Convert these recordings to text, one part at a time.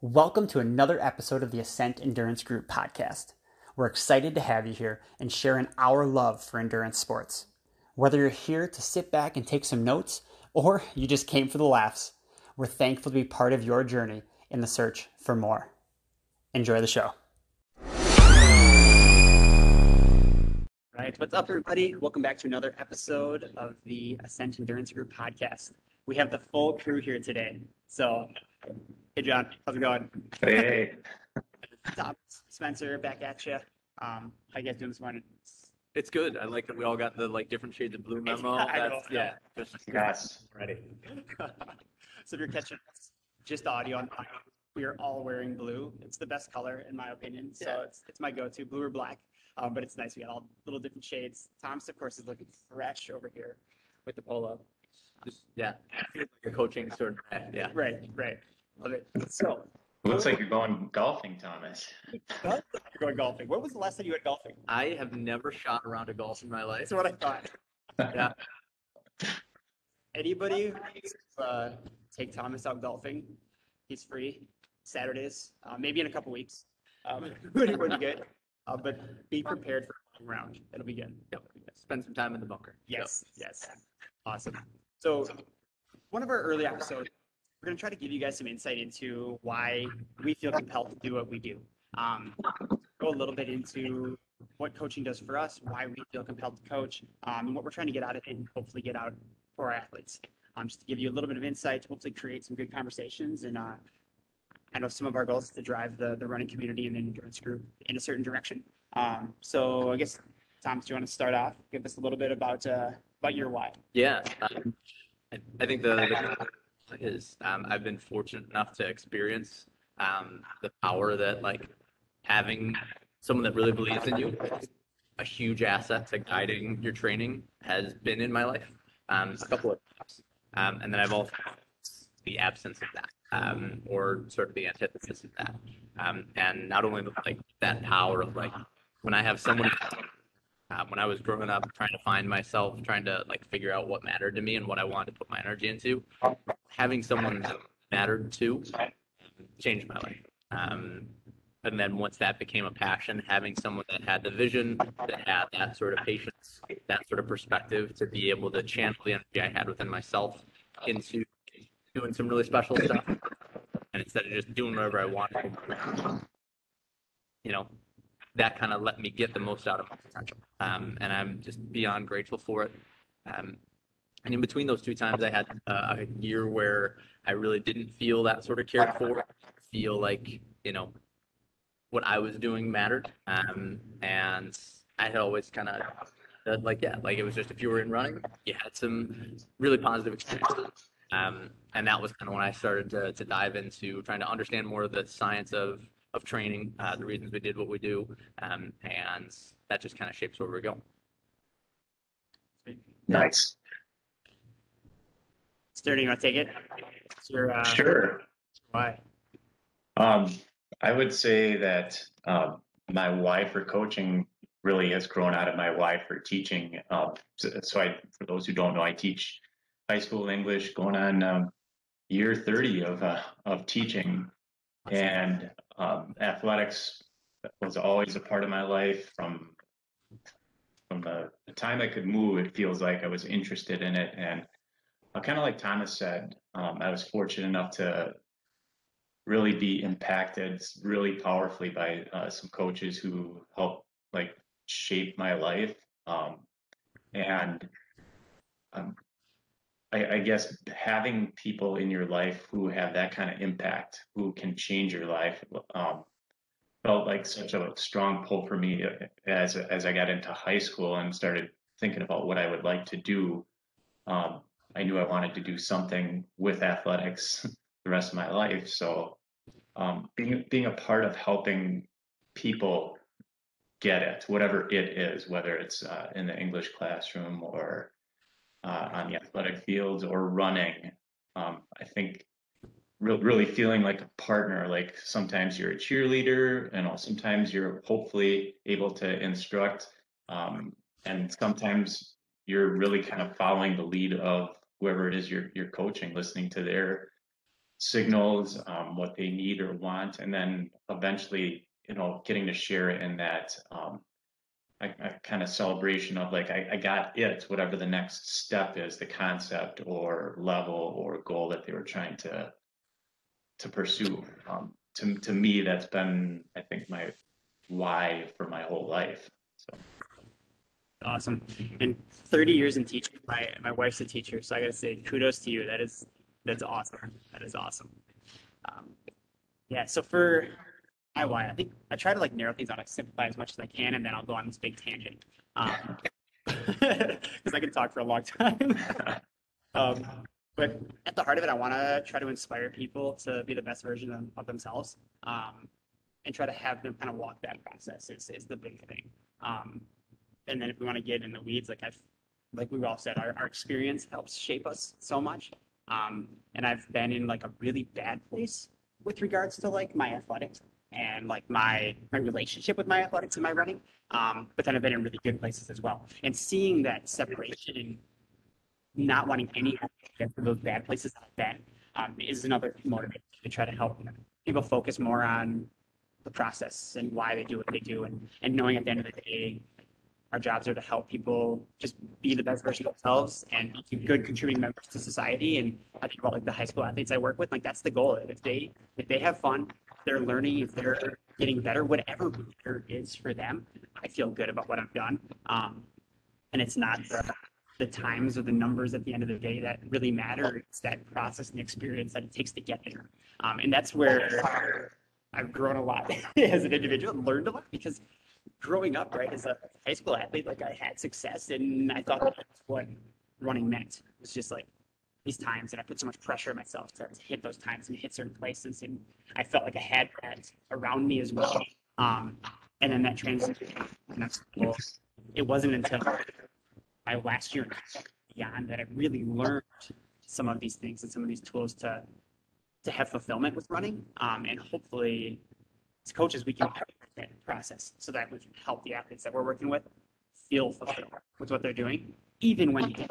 Welcome to another episode of the Ascent Endurance Group Podcast. We're excited to have you here and share in our love for endurance sports. Whether you're here to sit back and take some notes, or you just came for the laughs, we're thankful to be part of your journey in the search for more. Enjoy the show. All right, what's up, everybody? Welcome back to another episode of the Ascent Endurance Group Podcast. We have the full crew here today. So, hey, John, how's it going? Hey. Tom, Spencer, back at you. How you guys doing this morning? It's good. I like that we all got the different shades of blue memo. Yes. Ready. So if you're catching us, just audio on audio, we are all wearing blue. It's the best color in my opinion. So yeah. It's my go-to, blue or black. But it's nice. We got all little different shades. Tom's, of course, is looking fresh over here with the polo. Like a coaching sort of brand. Yeah. Right. Love it. So. Looks like you're going golfing, Thomas. You're going golfing. When was the last time you went golfing? I have never shot a round of golf in my life. That's what I thought. Yeah. Anybody who take Thomas out golfing, he's free Saturdays, maybe in a couple weeks. It would be good. But be prepared for a long round. It'll be good. Yep. Spend some time in the bunker. Yes. Awesome. So one of our early episodes, we're going to try to give you guys some insight into why we feel compelled to do what we do. Go a little bit into what coaching does for us, why we feel compelled to coach, and what we're trying to get out of it and hopefully get out for our athletes. Just to give you a little bit of insight to hopefully create some good conversations. And I know some of our goals is to drive the running community and the endurance group in a certain direction. So I guess, Tom, do you want to start off? Give us a little bit about your why. Yeah. I think the is I've been fortunate enough to experience the power that having someone that really believes in you, a huge asset to guiding your training, has been in my life a couple of times, and then I've also the absence of that or sort of the antithesis of that, and not only that power of when I have someone when I was growing up trying to find myself, trying to figure out what mattered to me and what I wanted to put my energy into, having someone that mattered to changed my life. And then once that became a passion, having someone that had the vision, that had that sort of patience, that sort of perspective to be able to channel the energy I had within myself into doing some really special stuff. And instead of just doing whatever I wanted, that kind of let me get the most out of my potential. And I'm just beyond grateful for it. And in between those two times, I had a year where I really didn't feel that sort of cared for, feel what I was doing mattered. And I had always kind of said it was just, if you were in running, you had some really positive experiences. And that was kind of when I started to dive into trying to understand more of the science of training, the reasons we did what we do, and that just kind of shapes where we're going. Nice. Sterling, you want to take it? Sure. Why? I would say that my why for coaching really has grown out of my why for teaching. So for those who don't know, I teach high school English, going on year 30 of teaching. And athletics was always a part of my life from the time I could move. It feels like I was interested in it, and kind of like Thomas said, I was fortunate enough to really be impacted really powerfully by some coaches who helped shape my life, and I guess having people in your life who have that kind of impact, who can change your life, felt like such a strong pull for me as I got into high school and started thinking about what I would like to do. I knew I wanted to do something with athletics the rest of my life. So being a part of helping people get it, whatever it is, whether it's in the English classroom or on the athletic fields or running, I think really feeling like a partner. Sometimes you're a cheerleader, and sometimes you're hopefully able to instruct, and sometimes you're really kind of following the lead of whoever it is you're coaching, listening to their signals, what they need or want, and then eventually, you know, getting to share it in that kind of celebration of like, I got it, whatever the next step is, the concept or level or goal that they were trying to pursue. To me, that's been, I think, my why for my whole life. So. Awesome. And 30 years in teaching, my wife's a teacher, so I gotta say kudos to you. That's awesome. That is awesome. Yeah, so for my why, I think I try to like narrow things out, like simplify as much as I can, and then I'll go on this big tangent. Because I can talk for a long time. But at the heart of it, I want to try to inspire people to be the best version of themselves, and try to have them kind of walk that process is the big thing. And then if we want to get in the weeds, like we've all said, our experience helps shape us so much. And I've been in like a really bad place with regards to like my athletics and like my relationship with my athletics and my running. But then I've been in really good places as well. And seeing that separation and not wanting any aspect of those bad places that I've been is another motivator to try to help people focus more on the process and why they do what they do, and knowing at the end of the day, our jobs are to help people just be the best version of themselves and be good contributing members to society. And I think about like the high school athletes I work with, like that's the goal. If they have fun, if they're learning, if they're getting better, whatever better is for them, I feel good about what I've done. And it's not the times or the numbers at the end of the day that really matter. It's that process and experience that it takes to get there. And that's where I've grown a lot as an individual and learned a lot, because growing up, right, as a high school athlete, like I had success and I thought that's what running meant. It was just like these times, and I put so much pressure on myself to hit those times and hit certain places, and I felt like I had that around me as well. And then that transition, well, it wasn't until my last year and beyond that I really learned some of these things and some of these tools to have fulfillment with running, and hopefully as coaches we can process so that we can help the athletes that we're working with feel fulfilled with what they're doing, even when they get.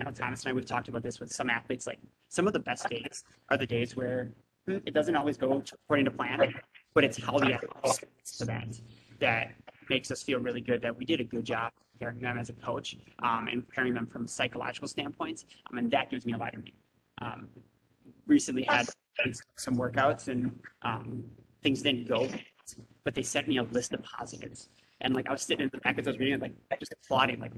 I know Thomas and I, we've talked about this with some athletes, like some of the best days are the days where it doesn't always go according to plan, but it's how the athlete responds to that makes us feel really good that we did a good job preparing them as a coach, and preparing them from a psychological standpoint, and that gives me a lot of recently had some workouts and things didn't go, but they sent me a list of positives. And like I was sitting in the back as I was reading it, like just applauding, like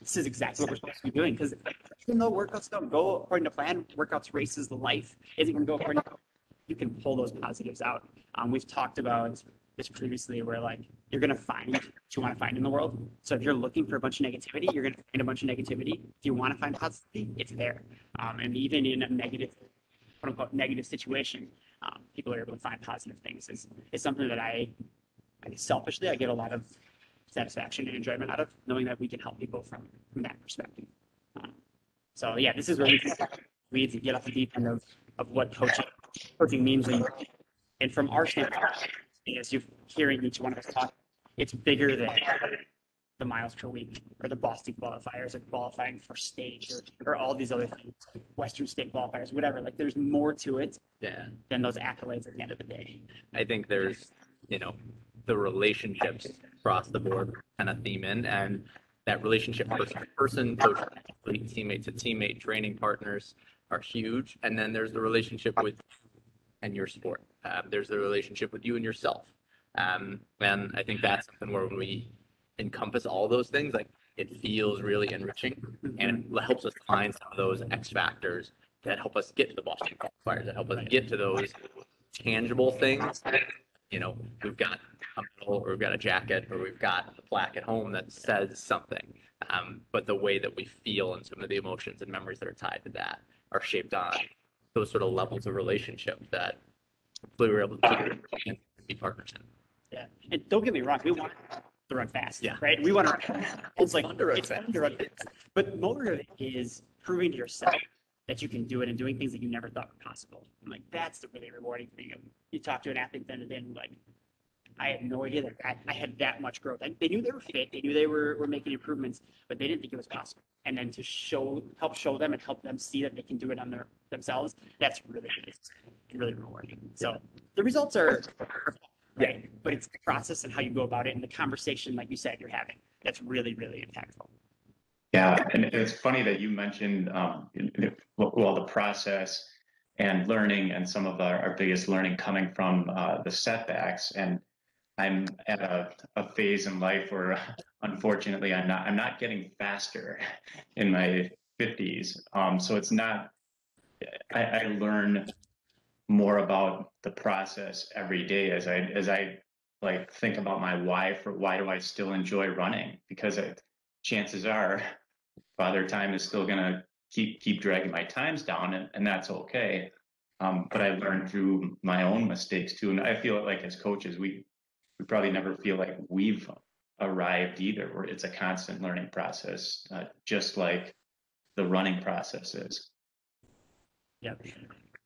this is exactly what we're supposed to be doing. Because even though workouts don't go according to plan, workouts, races, life isn't going to go according to plan, you can pull those positives out. We've talked about this previously where like you're going to find what you want to find in the world. So if you're looking for a bunch of negativity, you're going to find a bunch of negativity. If you want to find positivity, it's there. And even in a negative, quote unquote, negative situation, people are able to find positive things. It's something that I selfishly, I get a lot of satisfaction and enjoyment out of, knowing that we can help people from that perspective. So yeah, this is where we need to get off the deep end of what coaching means. And from our standpoint, as you're hearing each one of us talk, it's bigger than the miles per week or the Boston qualifiers or qualifying for stage or all these other things, Western state qualifiers, whatever. Like there's more to it than those accolades at the end of the day. I think there's, you know, the relationships across the board kind of theme in, and that relationship person to person, coach to athlete, teammate to teammate, training partners are huge. And then there's the relationship with and your sport. There's the relationship with you and yourself. And I think that's something where when we encompass all those things, like it feels really enriching, and it helps us find some of those X factors that help us get to the Boston qualifiers, that help us get to those tangible things. You know, we've got a medal, or we've got a jacket, or we've got a plaque at home that says something. But the way that we feel and some of the emotions and memories that are tied to that are shaped on those sort of levels of relationship that we were able to be partners in. Yeah, and don't get me wrong, we want to run fast, right? We want to run fast. It's like, it's fun to run fast. But motor is proving to yourself that you can do it and doing things that you never thought were possible. And like, that's the really rewarding thing. You talk to an athlete then like, I had no idea that I had that much growth. They knew they were fit, they knew they were making improvements, but they didn't think it was possible. And then to help show them and help them see that they can do it on their themselves, that's really really rewarding. So the results are right? Yeah. But it's the process and how you go about it and the conversation, like you said, you're having. That's really, really impactful. Yeah, and it's funny that you mentioned the process and learning, and some of our biggest learning coming from the setbacks. And I'm at a phase in life where, unfortunately, I'm not getting faster in my 50s. So it's not. I learn more about the process every day as I like think about my why for why do I still enjoy running, because chances are Father Time is still gonna keep dragging my times down, and that's okay. But I learned through my own mistakes too, and I feel like as coaches we probably never feel like we've arrived either. Where it's a constant learning process, just like the running process is. Yeah.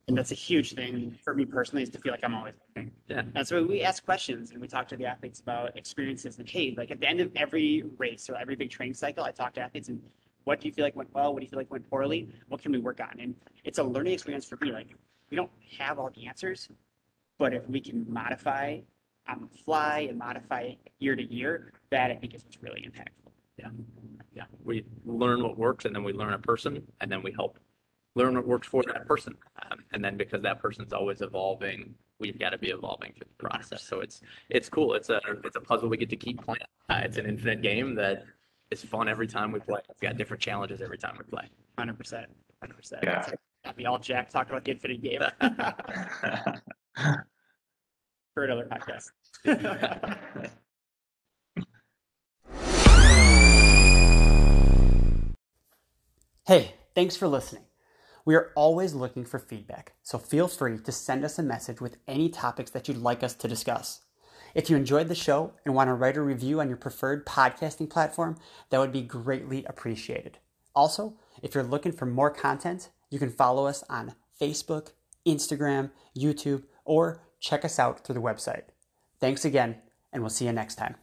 And that's a huge thing for me personally, is to feel like I'm always learning. Yeah. And so we ask questions and we talk to the athletes about experiences. And hey, like at the end of every race or every big training cycle, I talk to athletes and what do you feel like went well? What do you feel like went poorly? What can we work on? And it's a learning experience for me. Like we don't have all the answers, but if we can modify on the fly and modify year to year, that I think is what's really impactful. Yeah. Yeah. We learn what works, and then we learn a person, and then we help learn what works for that person. And then because that person's always evolving, we've got to be evolving through the process. So it's cool. It's a puzzle we get to keep playing. It's an infinite game that is fun every time we play. It's got different challenges every time we play. 100%. Yeah. Got me all jacked talking about the infinite game. For another podcast. Hey, thanks for listening. We are always looking for feedback, so feel free to send us a message with any topics that you'd like us to discuss. If you enjoyed the show and want to write a review on your preferred podcasting platform, that would be greatly appreciated. Also, if you're looking for more content, you can follow us on Facebook, Instagram, YouTube, or check us out through the website. Thanks again, and we'll see you next time.